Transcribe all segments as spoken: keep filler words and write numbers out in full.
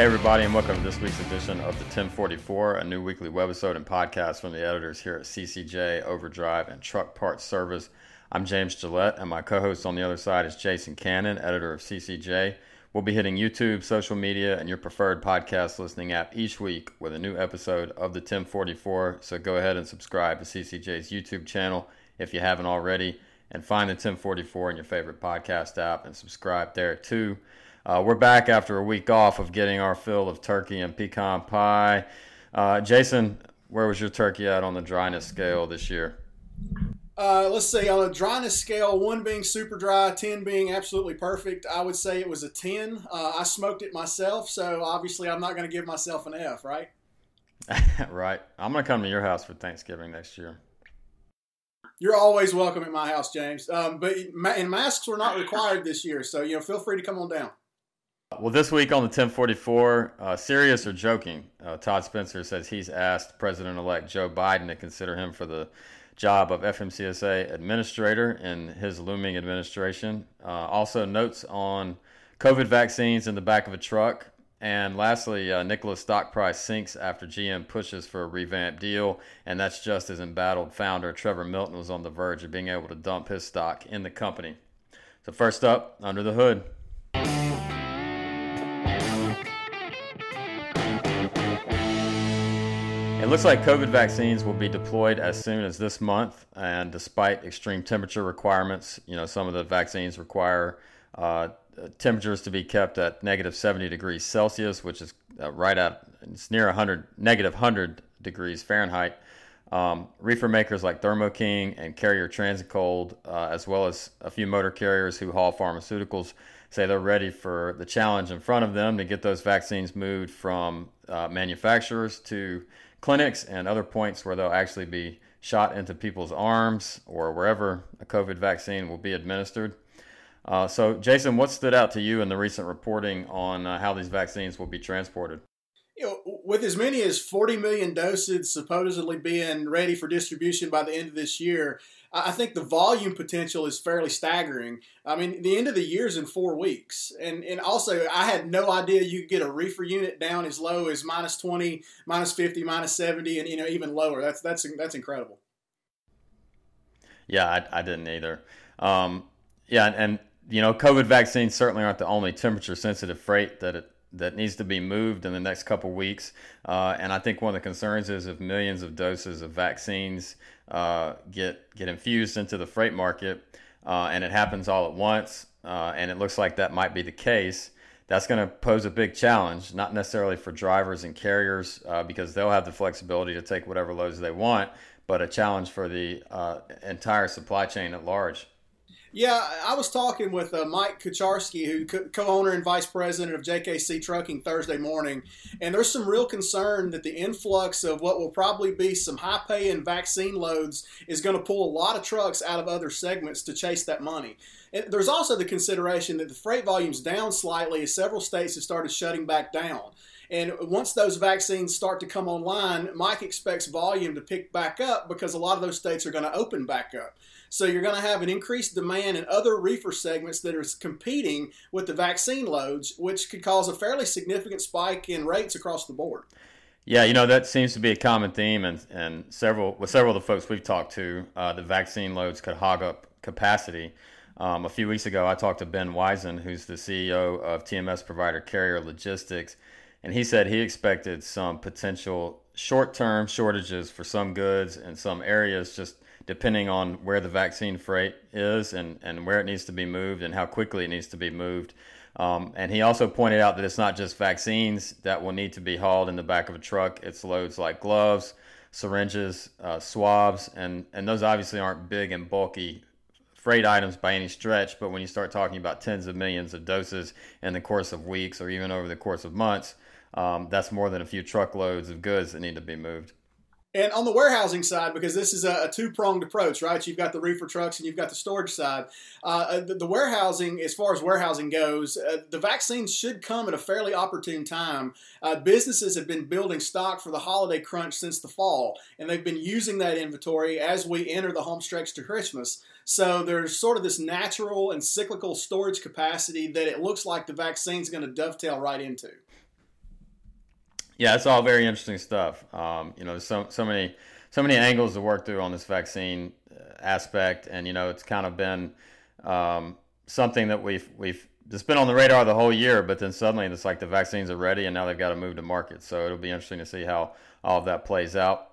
Hey everybody, and welcome to this week's edition of the ten forty-four, a new weekly webisode and podcast from the editors here at C C J Overdrive and Truck Parts Service. I'm James Gillette, and my co-host on the other side is Jason Cannon, editor of C C J. We'll be hitting YouTube, social media, and your preferred podcast listening app each week with a new episode of the ten forty-four, so go ahead and subscribe to C C J's YouTube channel if you haven't already, and find the ten forty-four in your favorite podcast app and subscribe there too. Uh, we're back after a week off of getting our fill of turkey and pecan pie. Uh, Jason, where was your turkey at on the dryness scale this year? Uh, let's see, on a dryness scale, one being super dry, ten being absolutely perfect, I would say it was a ten. Uh, I smoked it myself, so obviously I'm not going to give myself an F, right? Right. I'm going to come to your house for Thanksgiving next year. You're always welcome at my house, James. Um, but and masks were not required this year, so you know, feel free to come on down. Well, this week on the ten forty-four, uh, serious or joking, uh, Todd Spencer says he's asked President-elect Joe Biden to consider him for the job of F M C S A administrator in his looming administration. Uh, also, notes on COVID vaccines in the back of a truck. And lastly, uh, Nikola's stock price sinks after G M pushes for a revamped deal, and that's just as embattled founder Trevor Milton was on the verge of being able to dump his stock in the company. So first up, under the hood. It looks like COVID vaccines will be deployed as soon as this month, and despite extreme temperature requirements, you know, some of the vaccines require uh, temperatures to be kept at negative seventy degrees Celsius, which is uh, right at, it's near one hundred, negative one hundred degrees Fahrenheit. Um, reefer makers like Thermo King and Carrier Transicold, uh, as well as a few motor carriers who haul pharmaceuticals, say they're ready for the challenge in front of them to get those vaccines moved from uh, manufacturers to clinics and other points where they'll actually be shot into people's arms or wherever a COVID vaccine will be administered. Uh, so, Jason, what stood out to you in the recent reporting on uh, how these vaccines will be transported? You know, with as many as forty million doses supposedly being ready for distribution by the end of this year, I think the volume potential is fairly staggering. I mean, the end of the year is in four weeks. And and also, I had no idea you could get a reefer unit down as low as minus twenty, minus fifty, minus seventy, and, you know, even lower. That's that's that's incredible. Yeah, I, I didn't either. Um, yeah, and, you know, COVID vaccines certainly aren't the only temperature-sensitive freight that it that needs to be moved in the next couple weeks. Uh, and I think one of the concerns is if millions of doses of vaccines uh, get get infused into the freight market uh, and it happens all at once, uh, and it looks like that might be the case, that's going to pose a big challenge, not necessarily for drivers and carriers uh, because they'll have the flexibility to take whatever loads they want, but a challenge for the uh, entire supply chain at large. Yeah, I was talking with uh, Mike Kucharski, who co-owner and vice president of J K C Trucking, Thursday morning, and there's some real concern that the influx of what will probably be some high-paying vaccine loads is going to pull a lot of trucks out of other segments to chase that money. And there's also the consideration that the freight volume's down slightly as several states have started shutting back down. And once those vaccines start to come online, Mike expects volume to pick back up because a lot of those states are going to open back up. So you're going to have an increased demand in other reefer segments that are competing with the vaccine loads, which could cause a fairly significant spike in rates across the board. Yeah, you know, that seems to be a common theme. And, and several with several of the folks we've talked to, uh, the vaccine loads could hog up capacity. Um, a few weeks ago, I talked to Ben Weisen, who's the C E O of T M S provider Carrier Logistics. And he said he expected some potential short-term shortages for some goods in some areas, just depending on where the vaccine freight is and, and where it needs to be moved and how quickly it needs to be moved. Um, and he also pointed out that it's not just vaccines that will need to be hauled in the back of a truck. It's loads like gloves, syringes, uh, swabs, and, and those obviously aren't big and bulky freight items by any stretch, but when you start talking about tens of millions of doses in the course of weeks or even over the course of months, Um, that's more than a few truckloads of goods that need to be moved. And on the warehousing side, because this is a two-pronged approach, right? You've got the reefer trucks and you've got the storage side. Uh, the, the warehousing, as far as warehousing goes, uh, the vaccines should come at a fairly opportune time. Uh, businesses have been building stock for the holiday crunch since the fall, and they've been using that inventory as we enter the home stretch to Christmas. So there's sort of this natural and cyclical storage capacity that it looks like the vaccine's going to dovetail right into. Yeah, it's all very interesting stuff. Um, you know, so so many so many angles to work through on this vaccine aspect, and you know, it's kind of been um, something that we've we've it's been on the radar the whole year. But then suddenly, it's like the vaccines are ready, and now they've got to move to market. So it'll be interesting to see how all of that plays out.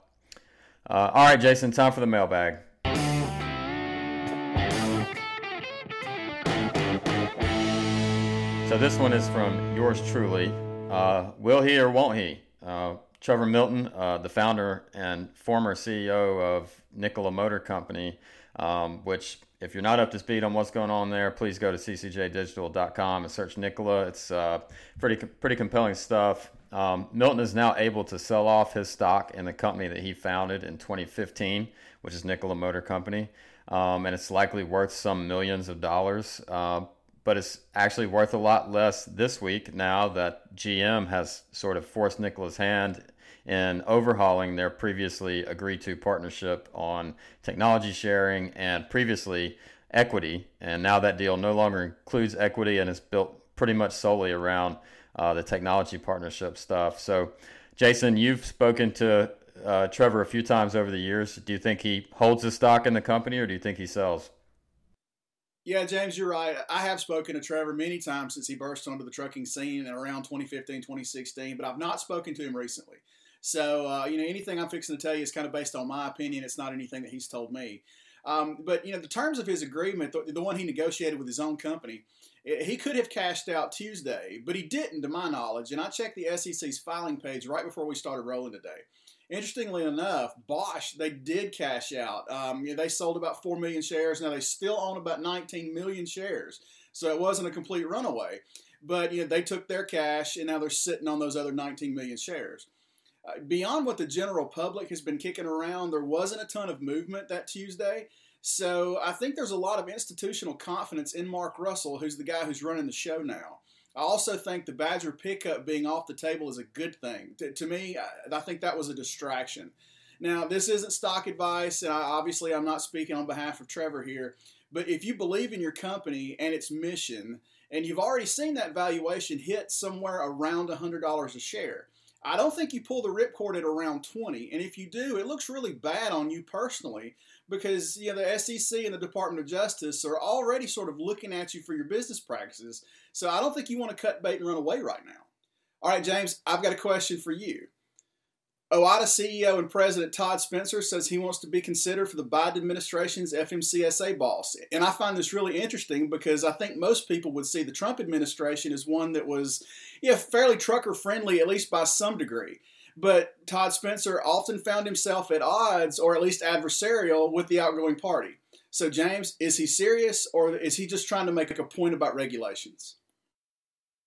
Uh, all right, Jason, time for the mailbag. So this one is from yours truly. Uh, will he or won't he? Uh, Trevor Milton, uh, the founder and former C E O of Nikola Motor Company, um, which if you're not up to speed on what's going on there, please go to c c j digital dot com and search Nikola. It's uh, pretty pretty compelling stuff. Um, Milton is now able to sell off his stock in the company that he founded in twenty fifteen, which is Nikola Motor Company, um, and it's likely worth some millions of dollars. Uh, But it's actually worth a lot less this week now that G M has sort of forced Nikola's hand in overhauling their previously agreed to partnership on technology sharing and previously equity. And now that deal no longer includes equity and is built pretty much solely around uh, the technology partnership stuff. So, Jason, you've spoken to uh, Trevor a few times over the years. Do you think he holds his stock in the company or do you think he sells? Yeah, James, you're right. I have spoken to Trevor many times since he burst onto the trucking scene in around twenty fifteen, twenty sixteen, but I've not spoken to him recently. So, uh, you know, anything I'm fixing to tell you is kind of based on my opinion. It's not anything that he's told me. Um, but, you know, the terms of his agreement, the, the one he negotiated with his own company, it, he could have cashed out Tuesday, but he didn't to my knowledge. And I checked the S E C's filing page right before we started rolling today. Interestingly enough, Bosch, they did cash out. Um, you know, they sold about four million shares. Now, they still own about nineteen million shares. So it wasn't a complete runaway. But you know, they took their cash, and now they're sitting on those other nineteen million shares. Uh, beyond what the general public has been kicking around, there wasn't a ton of movement that Tuesday. So I think there's a lot of institutional confidence in Mark Russell, who's the guy who's running the show now. I also think the Badger pickup being off the table is a good thing. To, to me, I, I think that was a distraction. Now, this isn't stock advice, and I, obviously I'm not speaking on behalf of Trevor here, but if you believe in your company and its mission, and you've already seen that valuation hit somewhere around one hundred dollars a share, I don't think you pull the ripcord at around twenty, and if you do, it looks really bad on you personally because you know the S E C and the Department of Justice are already sort of looking at you for your business practices, so I don't think you want to cut bait and run away right now. All right, James, I've got a question for you. O O I D A C E O and President Todd Spencer says he wants to be considered for the Biden administration's F M C S A boss. And I find this really interesting because I think most people would see the Trump administration as one that was yeah, fairly trucker-friendly, at least by some degree. But Todd Spencer often found himself at odds, or at least adversarial, with the outgoing party. So, James, is he serious or is he just trying to make a point about regulations?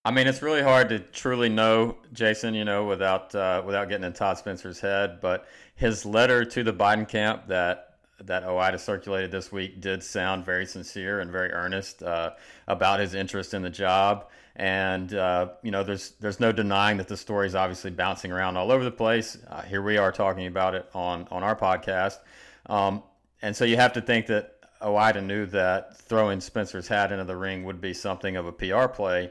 I mean, it's really hard to truly know, Jason, you know, without uh, without getting in Todd Spencer's head. But his letter to the Biden camp that that O O I D A circulated this week did sound very sincere and very earnest uh, about his interest in the job. And, uh, you know, there's there's no denying that the story is obviously bouncing around all over the place. Uh, here we are talking about it on, on our podcast. Um, and so you have to think that O O I D A knew that throwing Spencer's hat into the ring would be something of a P R play.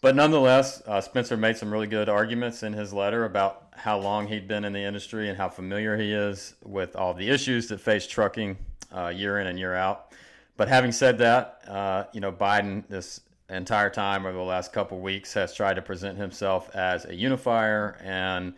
But nonetheless, uh, Spencer made some really good arguments in his letter about how long he'd been in the industry and how familiar he is with all the issues that face trucking uh, year in and year out. But having said that, uh, you know, Biden this entire time over the last couple weeks has tried to present himself as a unifier. And,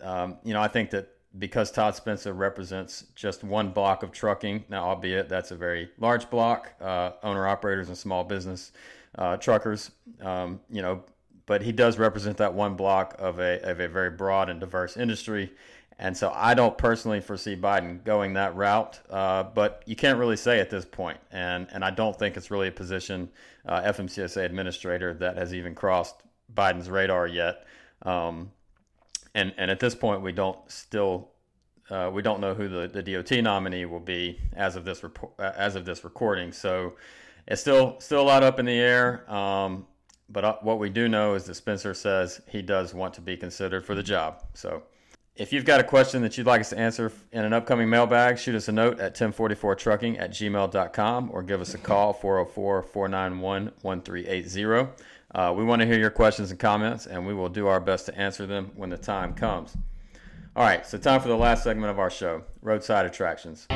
um, you know, I think that because Todd Spencer represents just one block of trucking, now, albeit that's a very large block, uh, owner operators and small business Uh, truckers, um, you know, but he does represent that one block of a of a very broad and diverse industry. And so I don't personally foresee Biden going that route, uh, but you can't really say at this point. And and I don't think it's really a position, uh, F M C S A administrator, that has even crossed Biden's radar yet. Um, and, and at this point, we don't still uh, we don't know who the, the D O T nominee will be as of this report, as of this recording. So it's still still a lot up in the air, um, but what we do know is that Spencer says he does want to be considered for the job. So if you've got a question that you'd like us to answer in an upcoming mailbag, shoot us a note at ten forty-four trucking at gmail dot com or give us a call, four oh four, four nine one, one three eight zero. Uh, we want to hear your questions and comments, and we will do our best to answer them when the time comes. All right, so time for the last segment of our show, Roadside Attractions.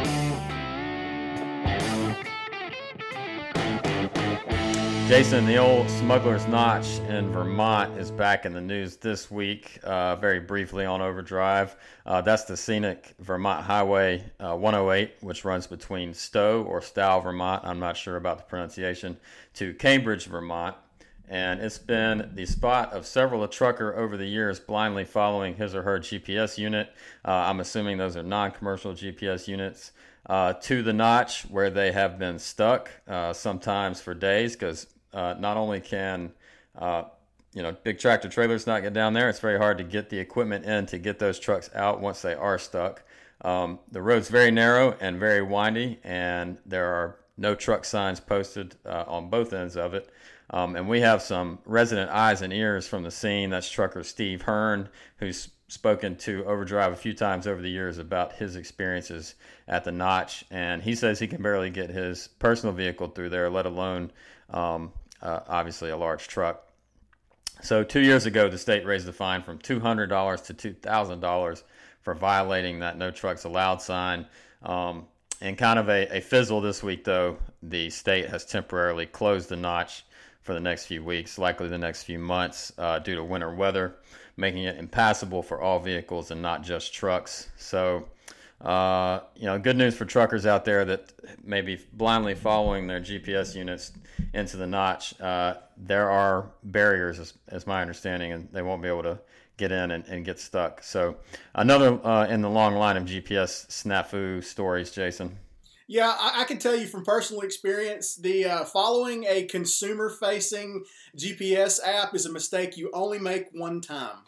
Jason, the old Smuggler's Notch in Vermont is back in the news this week, uh, very briefly on Overdrive. Uh, that's the scenic Vermont Highway uh, one oh eight, which runs between Stowe or Stowe, Vermont, I'm not sure about the pronunciation, to Cambridge, Vermont. And it's been the spot of several a trucker over the years blindly following his or her G P S unit. Uh, I'm assuming those are non-commercial G P S units uh, to the notch where they have been stuck uh, sometimes for days because uh, not only can uh, you know big tractor trailers not get down there, it's very hard to get the equipment in to get those trucks out once they are stuck. Um, the road's very narrow and very windy, and there are no truck signs posted uh, on both ends of it. Um, and we have some resident eyes and ears from the scene. That's trucker Steve Hearn, who's spoken to Overdrive a few times over the years about his experiences at the notch. And he says he can barely get his personal vehicle through there, let alone um, uh, obviously a large truck. So two years ago, the state raised the fine from two hundred dollars to two thousand dollars for violating that no trucks allowed sign. Um, in kind of a, a fizzle this week, though, the state has temporarily closed the notch for the next few weeks, likely the next few months, uh, due to winter weather, making it impassable for all vehicles and not just trucks. So, uh, you know, good news for truckers out there that may be blindly following their G P S units into the notch. Uh, there are barriers, as, as my understanding, and they won't be able to get in and, and get stuck. So another uh, in the long line of G P S snafu stories, Jason. Yeah, I can tell you from personal experience, the uh, following a consumer-facing G P S app is a mistake you only make one time.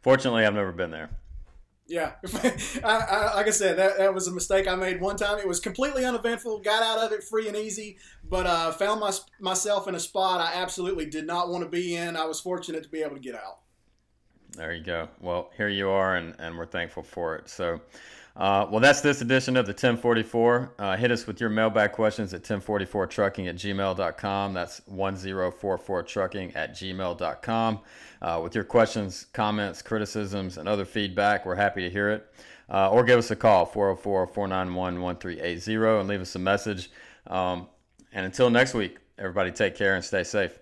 Fortunately, I've never been there. Yeah, I, I, like I said, that, that was a mistake I made one time. It was completely uneventful, got out of it free and easy, but uh, found my, myself in a spot I absolutely did not want to be in. I was fortunate to be able to get out. There you go. Well, here you are, and, and we're thankful for it. So, uh, well, that's this edition of the ten forty-four. Uh, hit us with your mailbag questions at ten forty-four trucking at gmail dot com. That's ten forty-four trucking at gmail dot com. Uh, with your questions, comments, criticisms, and other feedback, we're happy to hear it. Uh, or give us a call, four oh four, four nine one, one three eight zero, and leave us a message. Um, and until next week, everybody take care and stay safe.